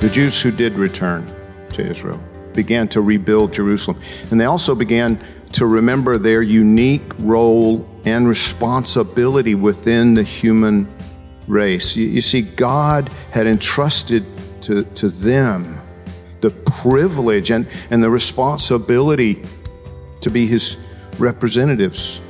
The Jews who did return to Israel began to rebuild Jerusalem, and they also began to remember their unique role and responsibility within the human race. You see, God had entrusted to them the privilege and the responsibility to be His representatives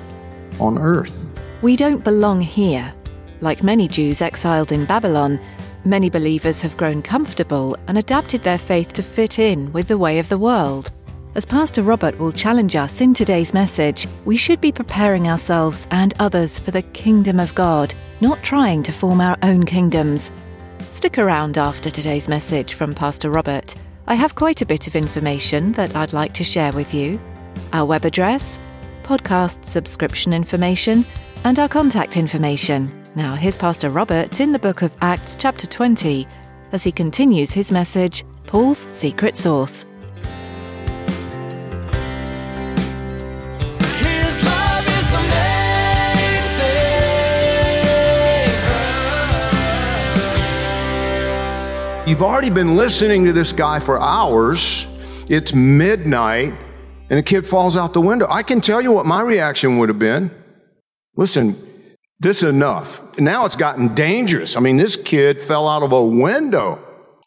on earth. We don't belong here. Like many Jews exiled in Babylon, many believers have grown comfortable and adapted their faith to fit in with the way of the world. As Pastor Robert will challenge us in today's message, we should be preparing ourselves and others for the kingdom of God, not trying to form our own kingdoms. Stick around after today's message from Pastor Robert. I have quite a bit of information that I'd like to share with you. Our web address, podcast subscription information, and our contact information. Now here's Pastor Robert in the book of Acts chapter 20 as he continues his message, Paul's Secret Sauce. You've already been listening to this guy for hours. It's midnight and a kid falls out the window. I can tell you what my reaction would have been. Listen, this is enough. Now it's gotten dangerous. I mean, this kid fell out of a window.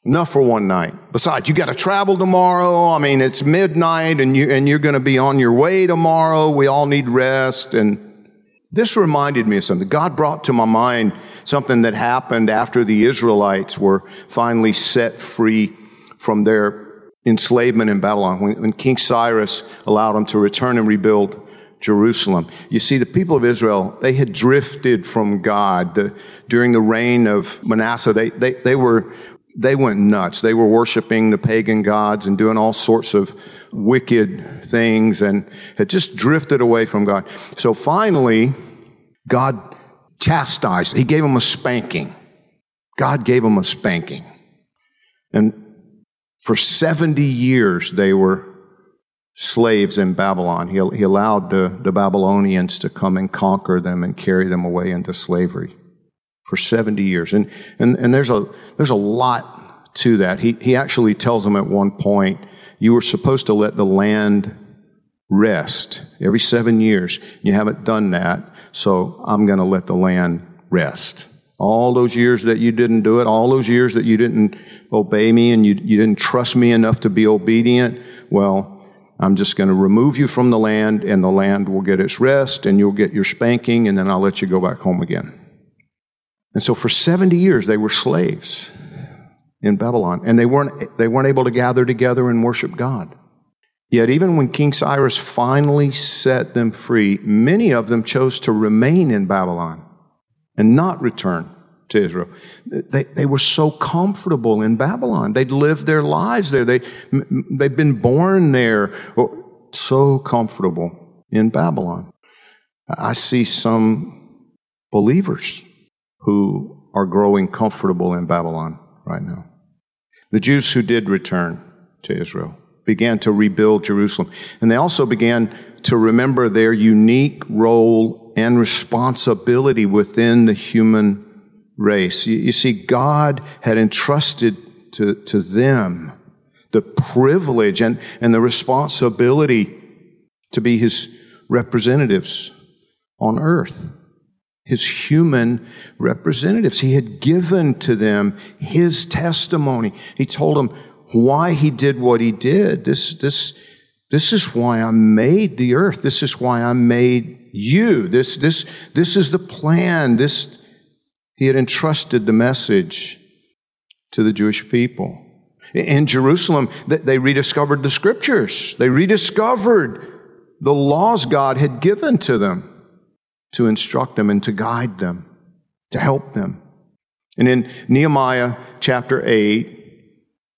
Enough for one night. Besides, you got to travel tomorrow. I mean, it's midnight and you're going to be on your way tomorrow. We all need rest. And this reminded me of something. God brought to my mind something that happened after the Israelites were finally set free from their enslavement in Babylon, when King Cyrus allowed them to return and rebuild Jerusalem. You see, the people of Israel, they had drifted from God. During the reign of Manasseh, they went nuts. They were worshiping the pagan gods and doing all sorts of wicked things and had just drifted away from God. So finally, God chastised. He gave them a spanking. God gave them a spanking. And for 70 years, they were slaves in Babylon. He allowed the Babylonians to come and conquer them and carry them away into slavery for 70 years. And there's a lot to that. He actually tells them at one point, you were supposed to let the land rest every 7 years. You haven't done that, so I'm going to let the land rest. All those years that you didn't do it, all those years that you didn't obey me and you didn't trust me enough to be obedient, well, I'm just going to remove you from the land, and the land will get its rest, and you'll get your spanking, and then I'll let you go back home again. And so for 70 years, they were slaves in Babylon, and they weren't able to gather together and worship God. Yet even when King Cyrus finally set them free, many of them chose to remain in Babylon and not return to Israel. They were so comfortable in Babylon. They'd lived their lives there. They'd been born there. So comfortable in Babylon. I see some believers who are growing comfortable in Babylon right now. The Jews who did return to Israel began to rebuild Jerusalem. And they also began to remember their unique role and responsibility within the human race. You see, God had entrusted to them the privilege and the responsibility to be His representatives on earth, His human representatives. He had given to them His testimony. He told them why He did what He did. This is why I made the earth. This is why I made you. This is the plan. He had entrusted the message to the Jewish people. In Jerusalem, they rediscovered the Scriptures. They rediscovered the laws God had given to them to instruct them and to guide them, to help them. And in Nehemiah chapter 8,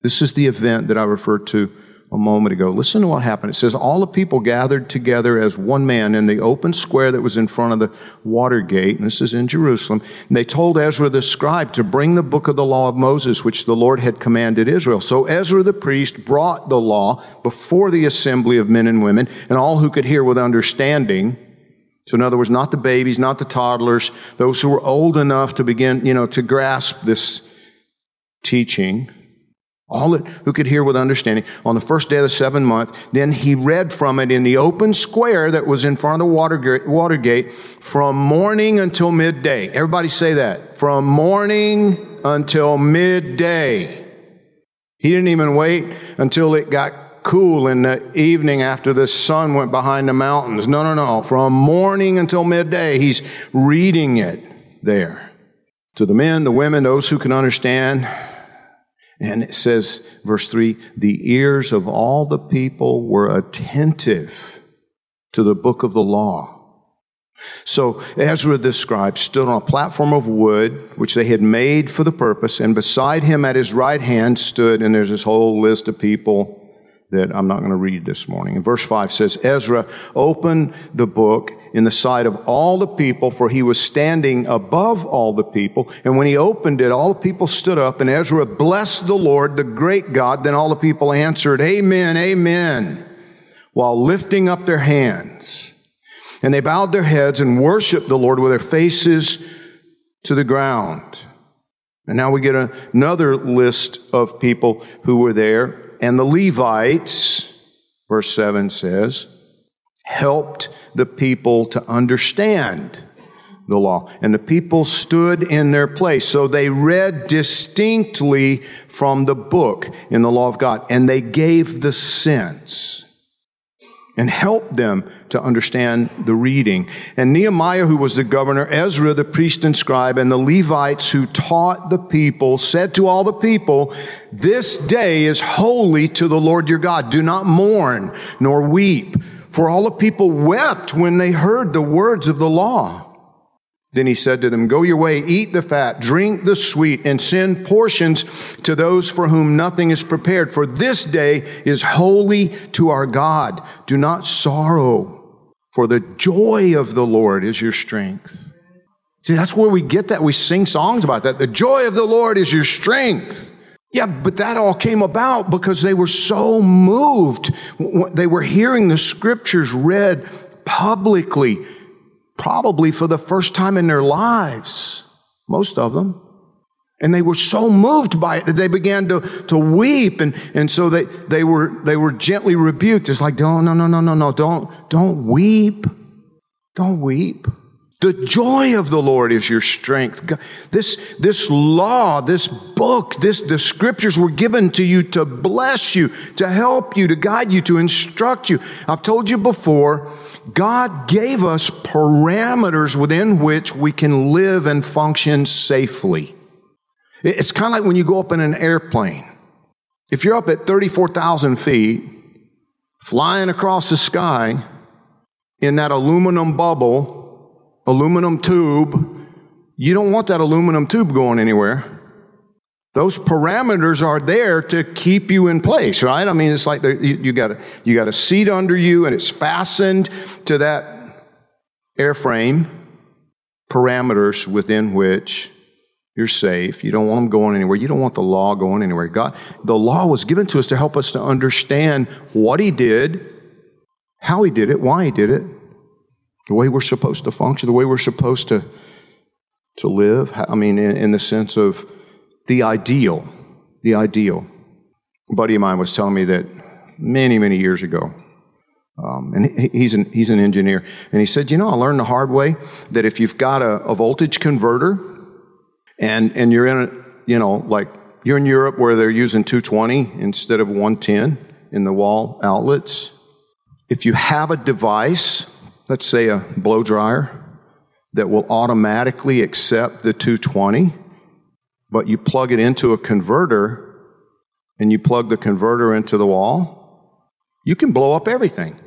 this is the event that I referred to a moment ago. Listen to what happened. It says, all the people gathered together as one man in the open square that was in front of the water gate, and this is in Jerusalem. And they told Ezra the scribe to bring the book of the law of Moses, which the Lord had commanded Israel. So Ezra the priest brought the law before the assembly of men and women, and all who could hear with understanding. So in other words, not the babies, not the toddlers, those who were old enough to begin, to grasp this teaching. All who could hear with understanding. On the first day of the 7th month, then he read from it in the open square that was in front of the water gate from morning until midday. Everybody say that. From morning until midday. He didn't even wait until it got cool in the evening after the sun went behind the mountains. No. From morning until midday, he's reading it there. To the men, the women, those who can understand. And it says, verse 3, the ears of all the people were attentive to the book of the law. So Ezra the scribe stood on a platform of wood, which they had made for the purpose, and beside him at his right hand stood, and there's this whole list of people that I'm not going to read this morning. And verse 5 says, Ezra opened the book in the sight of all the people, for he was standing above all the people. And when he opened it, all the people stood up, and Ezra blessed the Lord, the great God. Then all the people answered, Amen, Amen, while lifting up their hands. And they bowed their heads and worshiped the Lord with their faces to the ground. And now we get another list of people who were there. And the Levites, verse 7 says, helped the people to understand the law. And the people stood in their place. So they read distinctly from the book in the law of God. And they gave the sense and helped them to understand the reading. And Nehemiah, who was the governor, Ezra, the priest and scribe, and the Levites who taught the people, said to all the people, this day is holy to the Lord your God. Do not mourn nor weep. For all the people wept when they heard the words of the law. Then he said to them, go your way, eat the fat, drink the sweet, and send portions to those for whom nothing is prepared. For this day is holy to our God. Do not sorrow, for the joy of the Lord is your strength. See, that's where we get that. We sing songs about that. The joy of the Lord is your strength. Yeah, but that all came about because they were so moved. They were hearing the Scriptures read publicly, probably for the first time in their lives, most of them. And they were so moved by it that they began to weep. And so they were gently rebuked. It's like, no, don't weep. Don't weep. The joy of the Lord is your strength. This law, this book, the Scriptures were given to you to bless you, to help you, to guide you, to instruct you. I've told you before, God gave us parameters within which we can live and function safely. It's kind of like when you go up in an airplane. If you're up at 34,000 feet, flying across the sky in that aluminum bubble, aluminum tube, you don't want that aluminum tube going anywhere. Those parameters are there to keep you in place, right? I mean, it's like you got a seat under you and it's fastened to that airframe, parameters within which you're safe. You don't want them going anywhere. You don't want the law going anywhere. God, the law was given to us to help us to understand what He did, how He did it, why He did it, the way we're supposed to function, the way we're supposed to live. I mean, in the sense of the ideal. A buddy of mine was telling me that many, many years ago, and he's an engineer, and he said, I learned the hard way that if you've got a voltage converter and you're in like you're in Europe where they're using 220 instead of 110 in the wall outlets, if you have a device, let's say a blow dryer, that will automatically accept the 220, but you plug it into a converter and you plug the converter into the wall, you can blow up everything.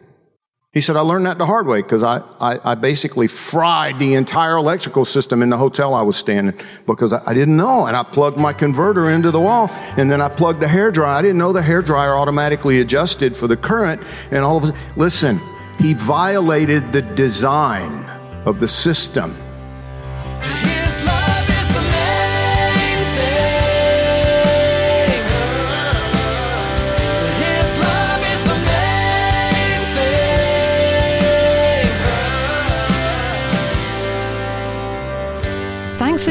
He said, I learned that the hard way because I basically fried the entire electrical system in the hotel I was staying in because I didn't know. And I plugged my converter into the wall, and then I plugged the hairdryer. I didn't know the hairdryer automatically adjusted for the current. And all of a sudden, listen, he violated the design of the system. Thanks for